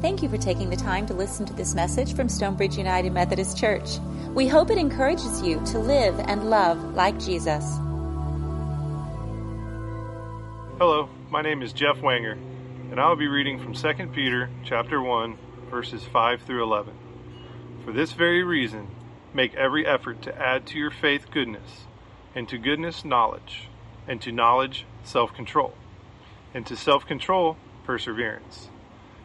Thank you for taking the time to listen to this message from Stonebridge United Methodist Church. We hope it encourages you to live and love like Jesus. Hello, my name is Jeff Wanger, and I'll be reading from 2 Peter chapter 1, verses 5 through 11. For this very reason, make every effort to add to your faith goodness, and to goodness knowledge, and to knowledge self-control, and to self-control perseverance,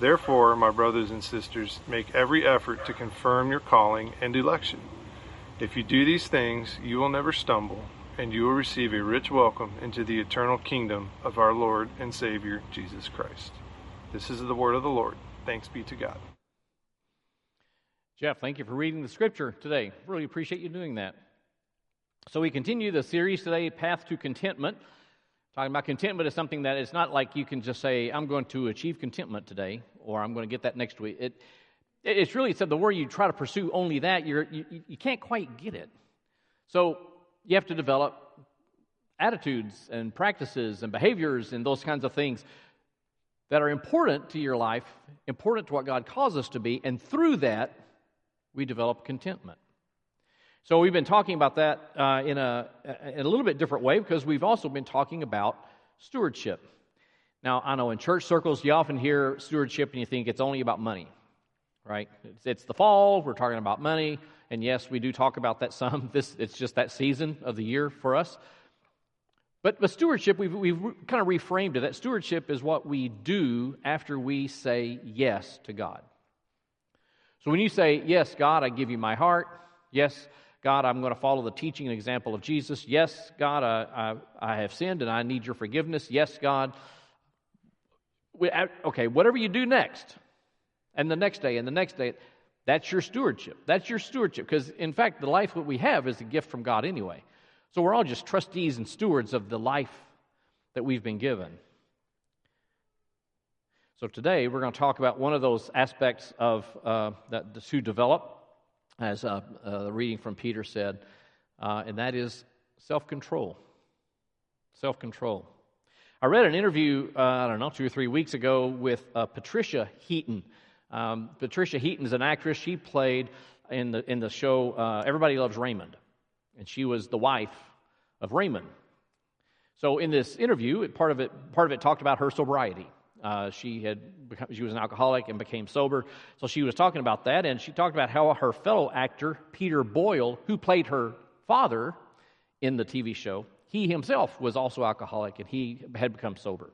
Therefore, my brothers and sisters, make every effort to confirm your calling and election. If you do these things, you will never stumble, and you will receive a rich welcome into the eternal kingdom of our Lord and Savior, Jesus Christ. This is the word of the Lord. Thanks be to God. Jeff, thank you for reading the scripture today. Really appreciate you doing that. So we continue the series today, Path to Contentment. Talking about contentment is something that it's not like you can just say, I'm going to achieve contentment today, or I'm going to get that next week. It's really said the word you try to pursue only that, you can't quite get it. So you have to develop attitudes and practices and behaviors and those kinds of things that are important to your life, important to what God calls us to be, and through that, we develop contentment. So we've been talking about that in a little bit different way because we've also been talking about stewardship. Now, I know in church circles, you often hear stewardship and you think it's only about money, right? It's the fall, we're talking about money, and yes, we do talk about that some. It's just that season of the year for us. But stewardship, we've kind of reframed it. That stewardship is what we do after we say yes to God. So when you say, yes, God, I give you my heart. Yes, God, I'm going to follow the teaching and example of Jesus. Yes, God, I have sinned and I need your forgiveness. Yes, God. Whatever you do next, and the next day, and the next day, that's your stewardship. That's your stewardship because, in fact, the life that we have is a gift from God anyway. So we're all just trustees and stewards of the life that we've been given. So today, we're going to talk about one of those aspects of that to develop, as the reading from Peter said, and that is self-control. Self-control. I read an interview, 2 or 3 weeks ago with Patricia Heaton. Patricia Heaton is an actress. She played in the show Everybody Loves Raymond, and she was the wife of Raymond. So in this interview, part of it talked about her sobriety. She was an alcoholic and became sober, so she was talking about that, and she talked about how her fellow actor, Peter Boyle, who played her father in the TV show, he himself was also alcoholic, and he had become sober.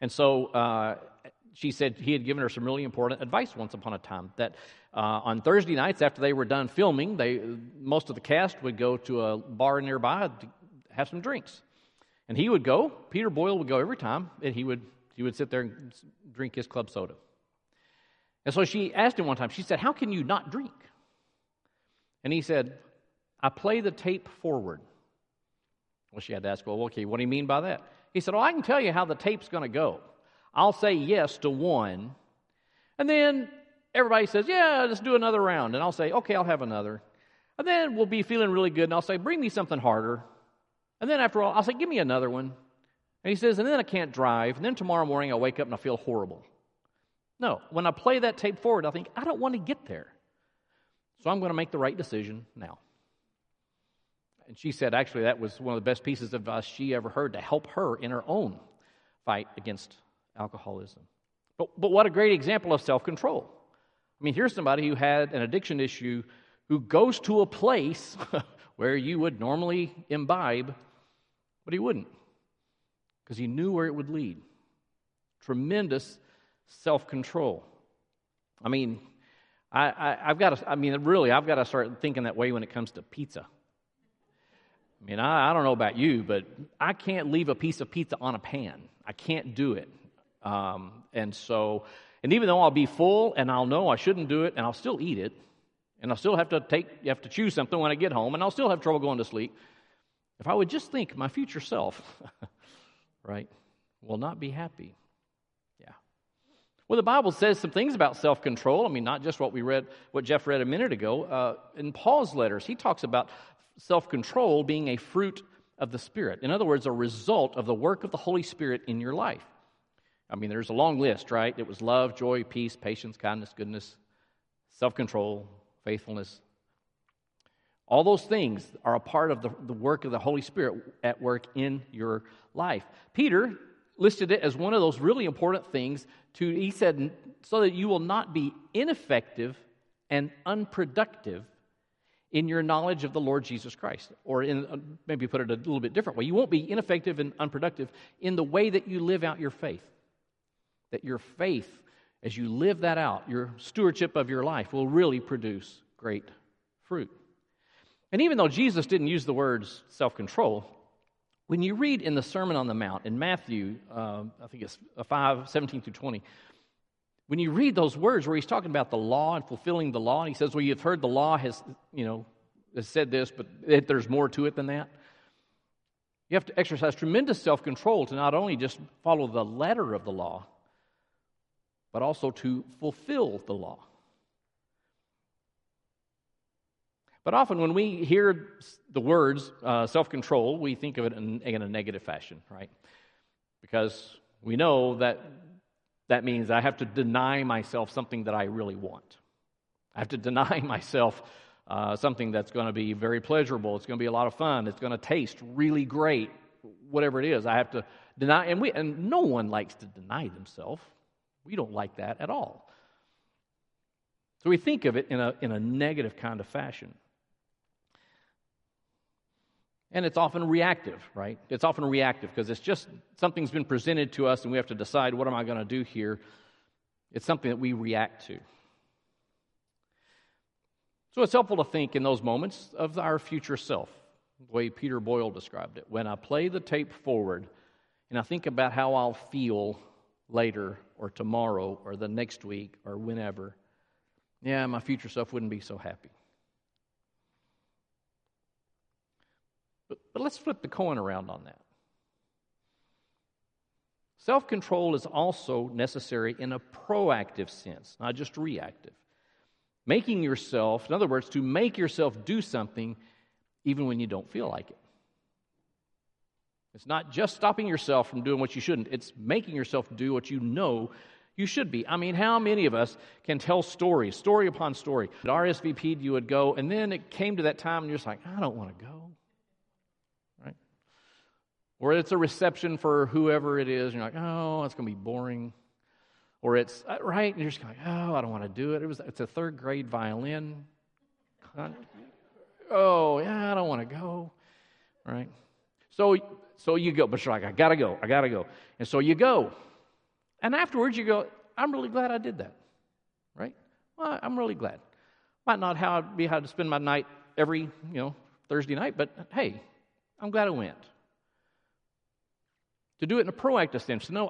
And so she said he had given her some really important advice once upon a time, that on Thursday nights after they were done filming, most of the cast would go to a bar nearby to have some drinks. And he would go, Peter Boyle would go every time, and he would sit there and drink his club soda. And so she asked him one time, she said, how can you not drink? And he said, I play the tape forward. Well, she had to ask, what do you mean by that? He said, I can tell you how the tape's going to go. I'll say yes to one, and then everybody says, yeah, let's do another round. And I'll say, okay, I'll have another. And then we'll be feeling really good, and I'll say, bring me something harder. And then after all, I'll say, give me another one. And he says, and then I can't drive, and then tomorrow morning I wake up and I feel horrible. No, when I play that tape forward, I think, I don't want to get there. So I'm going to make the right decision now. And she said, actually, that was one of the best pieces of advice she ever heard to help her in her own fight against alcoholism. But what a great example of self-control. I mean, here's somebody who had an addiction issue who goes to a place where you would normally imbibe, but he wouldn't, because he knew where it would lead. Tremendous self-control. I mean, I've got to start thinking that way when it comes to pizza. I mean, I don't know about you, but I can't leave a piece of pizza on a pan. I can't do it. And even though I'll be full and I'll know I shouldn't do it and I'll still eat it, and I'll still have to choose something when I get home, and I'll still have trouble going to sleep. If I would just think, my future self, right, will not be happy. Yeah. Well, the Bible says some things about self-control. I mean, not just what we read, what Jeff read a minute ago. In Paul's letters, he talks about self-control being a fruit of the Spirit. In other words, a result of the work of the Holy Spirit in your life. I mean, there's a long list, right? It was love, joy, peace, patience, kindness, goodness, self-control, faithfulness. All those things are a part of the work of the Holy Spirit at work in your life. Peter listed it as one of those really important things to, he said, so that you will not be ineffective and unproductive in your knowledge of the Lord Jesus Christ. Or in, maybe put it a little bit different way, you won't be ineffective and unproductive in the way that you live out your faith. That your faith, as you live that out, your stewardship of your life will really produce great fruit. And even though Jesus didn't use the words self-control, when you read in the Sermon on the Mount, in Matthew, I think it's 5, 17 through 20, when you read those words where he's talking about the law and fulfilling the law, and he says, well, you've heard the law has said this, but there's more to it than that. You have to exercise tremendous self-control to not only just follow the letter of the law, but also to fulfill the law. But often when we hear the words self-control, we think of it in a negative fashion, right? Because we know that means I have to deny myself something that I really want. I have to deny myself something that's going to be very pleasurable. It's going to be a lot of fun. It's going to taste really great, whatever it is. I have to deny, and no one likes to deny themselves. We don't like that at all. So we think of it in a negative kind of fashion. And it's often reactive, right? It's often reactive because it's just something's been presented to us and we have to decide, what am I going to do here? It's something that we react to. So it's helpful to think in those moments of our future self, the way Peter Boyle described it. When I play the tape forward and I think about how I'll feel later or tomorrow or the next week or whenever, yeah, my future self wouldn't be so happy. But let's flip the coin around on that. Self-control is also necessary in a proactive sense, not just reactive. Making yourself, in other words, to make yourself do something even when you don't feel like it. It's not just stopping yourself from doing what you shouldn't. It's making yourself do what you know you should be. I mean, how many of us can tell stories, story upon story? At RSVP, you would go, and then it came to that time, and you're just like, I don't want to go. Or it's a reception for whoever it is, and you're like, oh, it's going to be boring. Or it's, right, and you're just like, oh, I don't want to do it. It's a third-grade violin. Oh, yeah, I don't want to go. Right? So you go, but you're like, I got to go. And so you go. And afterwards you go, I'm really glad I did that. Right? Well, I'm really glad. Might not be how to spend my night every, Thursday night, but hey, I'm glad I went. To do it in a proactive sense. No,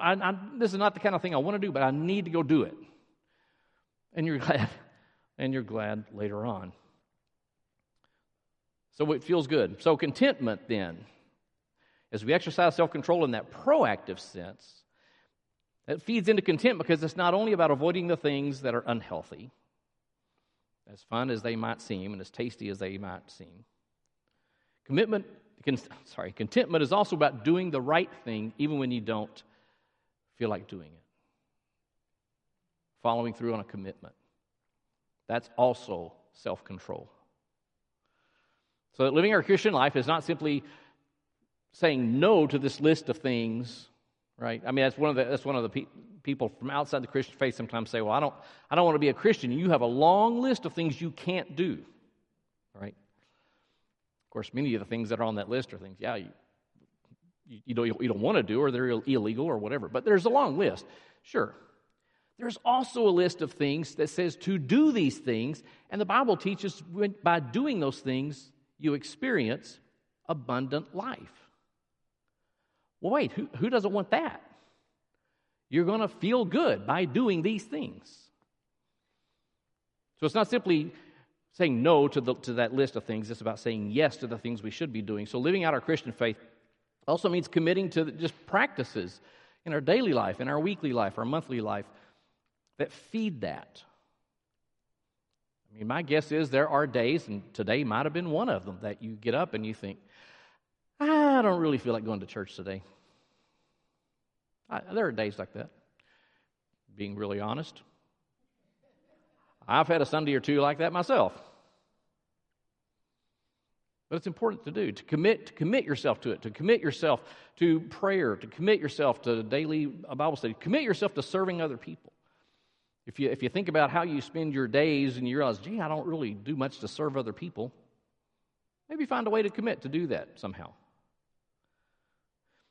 this is not the kind of thing I want to do, but I need to go do it. And you're glad. And you're glad later on. So it feels good. So contentment then, as we exercise self-control in that proactive sense, that feeds into contentment because it's not only about avoiding the things that are unhealthy, as fun as they might seem and as tasty as they might seem. Contentment is also about doing the right thing even when you don't feel like doing it. Following through on a commitment. That's also self-control. So that living our Christian life is not simply saying no to this list of things, right? I mean, that's one of the people from outside the Christian faith sometimes say, well, I don't want to be a Christian. You have a long list of things you can't do, right? Of course, many of the things that are on that list are things, yeah, you don't want to do, or they're illegal or whatever. But there's a long list, sure. There's also a list of things that says to do these things, and the Bible teaches by doing those things, you experience abundant life. Well, wait, who doesn't want that? You're going to feel good by doing these things. So it's not simply saying no to that list of things. It's about saying yes to the things we should be doing. So living out our Christian faith also means committing to just practices in our daily life, in our weekly life, our monthly life, that feed that. I mean, my guess is there are days, and today might have been one of them, that you get up and you think, I don't really feel like going to church today. There are days like that, being really honest. I've had a Sunday or two like that myself. But it's important to do, to commit yourself to it, to commit yourself to prayer, to commit yourself to daily Bible study, commit yourself to serving other people. If you think about how you spend your days and you realize, gee, I don't really do much to serve other people, maybe find a way to commit to do that somehow.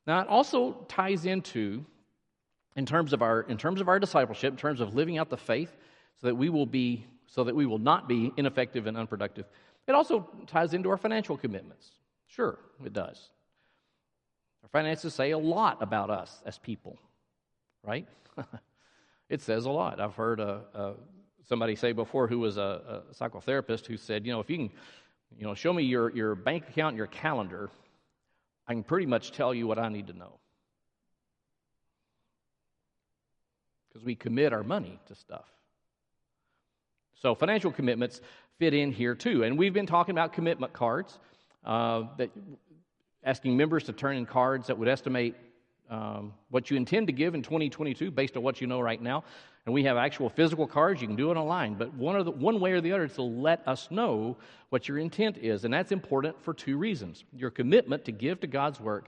Now, it also ties into, in terms of our discipleship, in terms of living out the faith, so that we will not be ineffective and unproductive. It also ties into our financial commitments. Sure, it does. Our finances say a lot about us as people, right? It says a lot. I've heard somebody say before, who was a psychotherapist, who said, if you can, show me your bank account and your calendar, I can pretty much tell you what I need to know. Because we commit our money to stuff. So financial commitments fit in here too. And we've been talking about commitment cards, asking members to turn in cards that would estimate what you intend to give in 2022 based on what you know right now. And we have actual physical cards. You can do it online. But one way or the other is to let us know what your intent is. And that's important for two reasons. Your commitment to give to God's work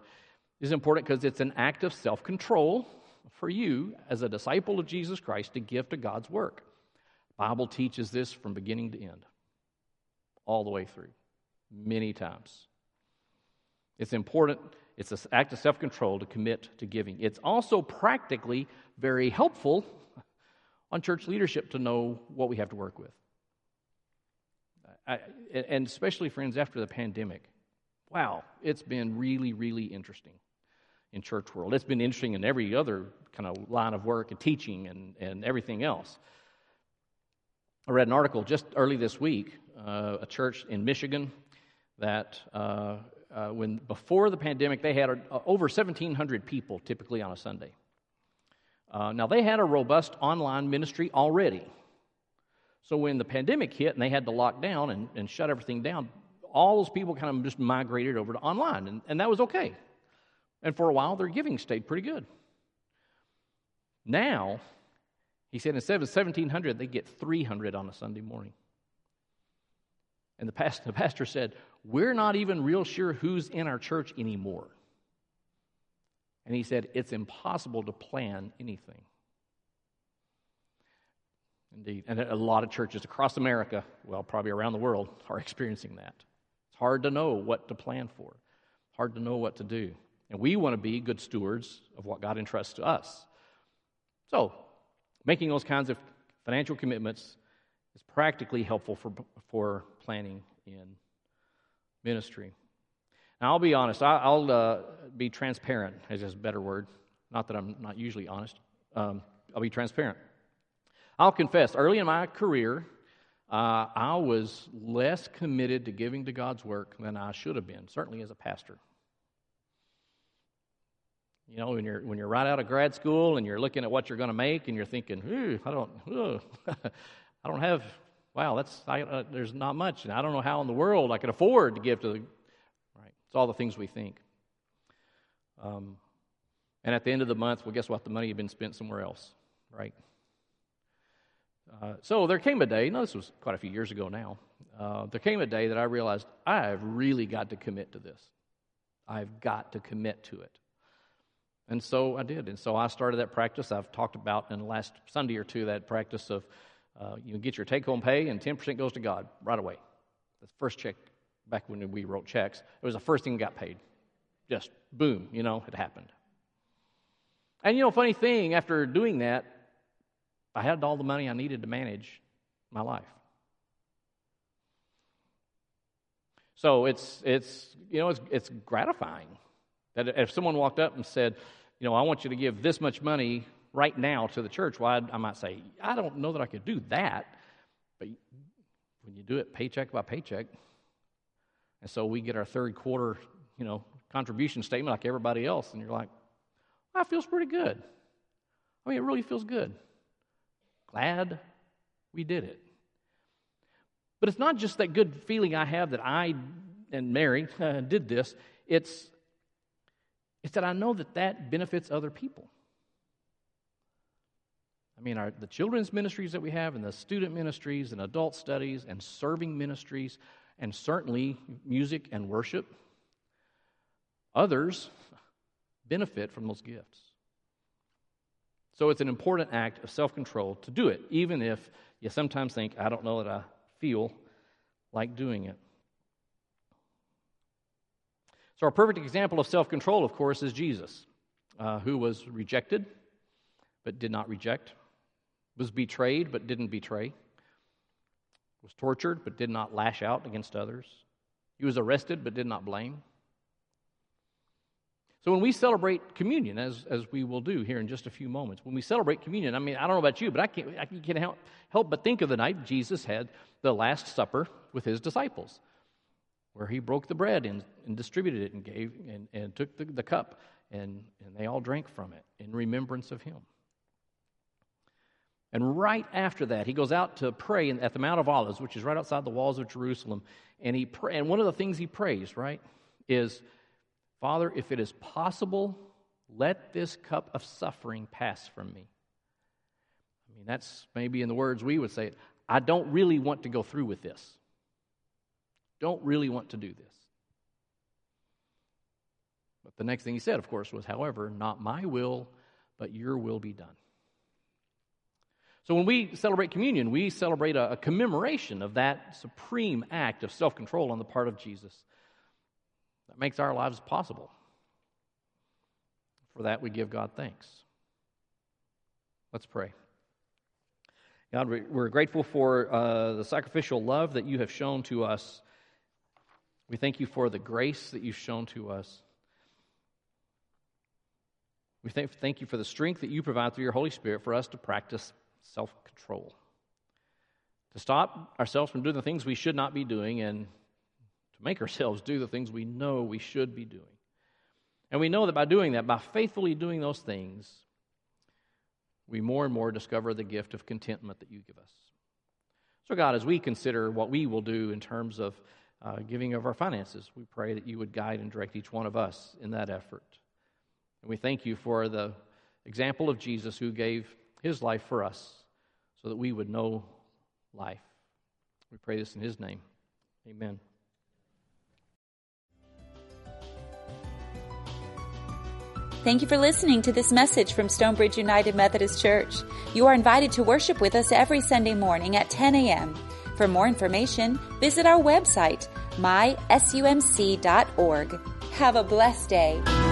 is important because it's an act of self-control for you as a disciple of Jesus Christ to give to God's work. Bible teaches this from beginning to end, all the way through, many times. It's important. It's an act of self-control to commit to giving. It's also practically very helpful on church leadership to know what we have to work with. And especially, friends, after the pandemic, wow, it's been really, really interesting in church world. It's been interesting in every other kind of line of work and teaching and everything else. I read an article just early this week, a church in Michigan, that before the pandemic, they had over 1,700 people typically on a Sunday. Now, they had a robust online ministry already. So when the pandemic hit and they had to lock down and shut everything down, all those people kind of just migrated over to online, and that was okay. And for a while, their giving stayed pretty good. Now, he said instead of 1,700, they get 300 on a Sunday morning. And the pastor said, we're not even real sure who's in our church anymore. And he said, it's impossible to plan anything. Indeed, and a lot of churches across America, well, probably around the world, are experiencing that. It's hard to know what to plan for, hard to know what to do. And we want to be good stewards of what God entrusts to us. So, making those kinds of financial commitments is practically helpful for planning in ministry. Now, I'll be honest. I'll be transparent, is a better word. Not that I'm not usually honest. I'll be transparent. I'll confess, early in my career, I was less committed to giving to God's work than I should have been, certainly as a pastor. When you're right out of grad school and you're looking at what you're going to make and you're thinking, there's not much, and I don't know how in the world I can afford to give to the, right? It's all the things we think. And at the end of the month, well, guess what? The money had been spent somewhere else, right? So there came a day, this was quite a few years ago now, there came a day that I realized I've really got to commit to this. I've got to commit to it. And so I did, and so I started that practice. I've talked about in the last Sunday or two that practice of you get your take-home pay and 10% goes to God right away. The first check, back when we wrote checks, it was the first thing that got paid. Just boom, it happened. And funny thing, after doing that, I had all the money I needed to manage my life. So it's gratifying that if someone walked up and said, I want you to give this much money right now to the church, well, I might say, I don't know that I could do that. But when you do it paycheck by paycheck. And so we get our third quarter, contribution statement like everybody else, and you're like, well, that feels pretty good. I mean, it really feels good. Glad we did it. But it's not just that good feeling I have that I and Mary did this. It's that I know that benefits other people. I mean, the children's ministries that we have, and the student ministries, and adult studies, and serving ministries, and certainly music and worship. Others benefit from those gifts. So it's an important act of self-control to do it, even if you sometimes think, I don't know that I feel like doing it. So our perfect example of self-control, of course, is Jesus, who was rejected but did not reject, was betrayed but didn't betray, was tortured but did not lash out against others. He was arrested but did not blame. So when we celebrate communion, as we will do here in just a few moments, when we celebrate communion, I mean, I don't know about you, but I can't help but think of the night Jesus had the Last Supper with his disciples, where he broke the bread and distributed it and gave and took the cup, and they all drank from it in remembrance of him. And right after that, he goes out to pray at the Mount of Olives, which is right outside the walls of Jerusalem, and and one of the things he prays, right, is, Father, if it is possible, let this cup of suffering pass from me. I mean, that's maybe in the words we would say it. I don't really want to go through with this. Don't really want to do this. But the next thing he said, of course, was, however, not my will, but your will be done. So when we celebrate communion, we celebrate a commemoration of that supreme act of self-control on the part of Jesus. That makes our lives possible. For that, we give God thanks. Let's pray. God, we're grateful for the sacrificial love that you have shown to us. We thank you for the grace that you've shown to us. We thank you for the strength that you provide through your Holy Spirit for us to practice self-control, to stop ourselves from doing the things we should not be doing, and make ourselves do the things we know we should be doing. And we know that by doing that, by faithfully doing those things, we more and more discover the gift of contentment that you give us. So God, as we consider what we will do in terms of giving of our finances, we pray that you would guide and direct each one of us in that effort. And we thank you for the example of Jesus, who gave his life for us so that we would know life. We pray this in his name. Amen. Thank you for listening to this message from Stonebridge United Methodist Church. You are invited to worship with us every Sunday morning at 10 a.m. For more information, visit our website, mysumc.org. Have a blessed day.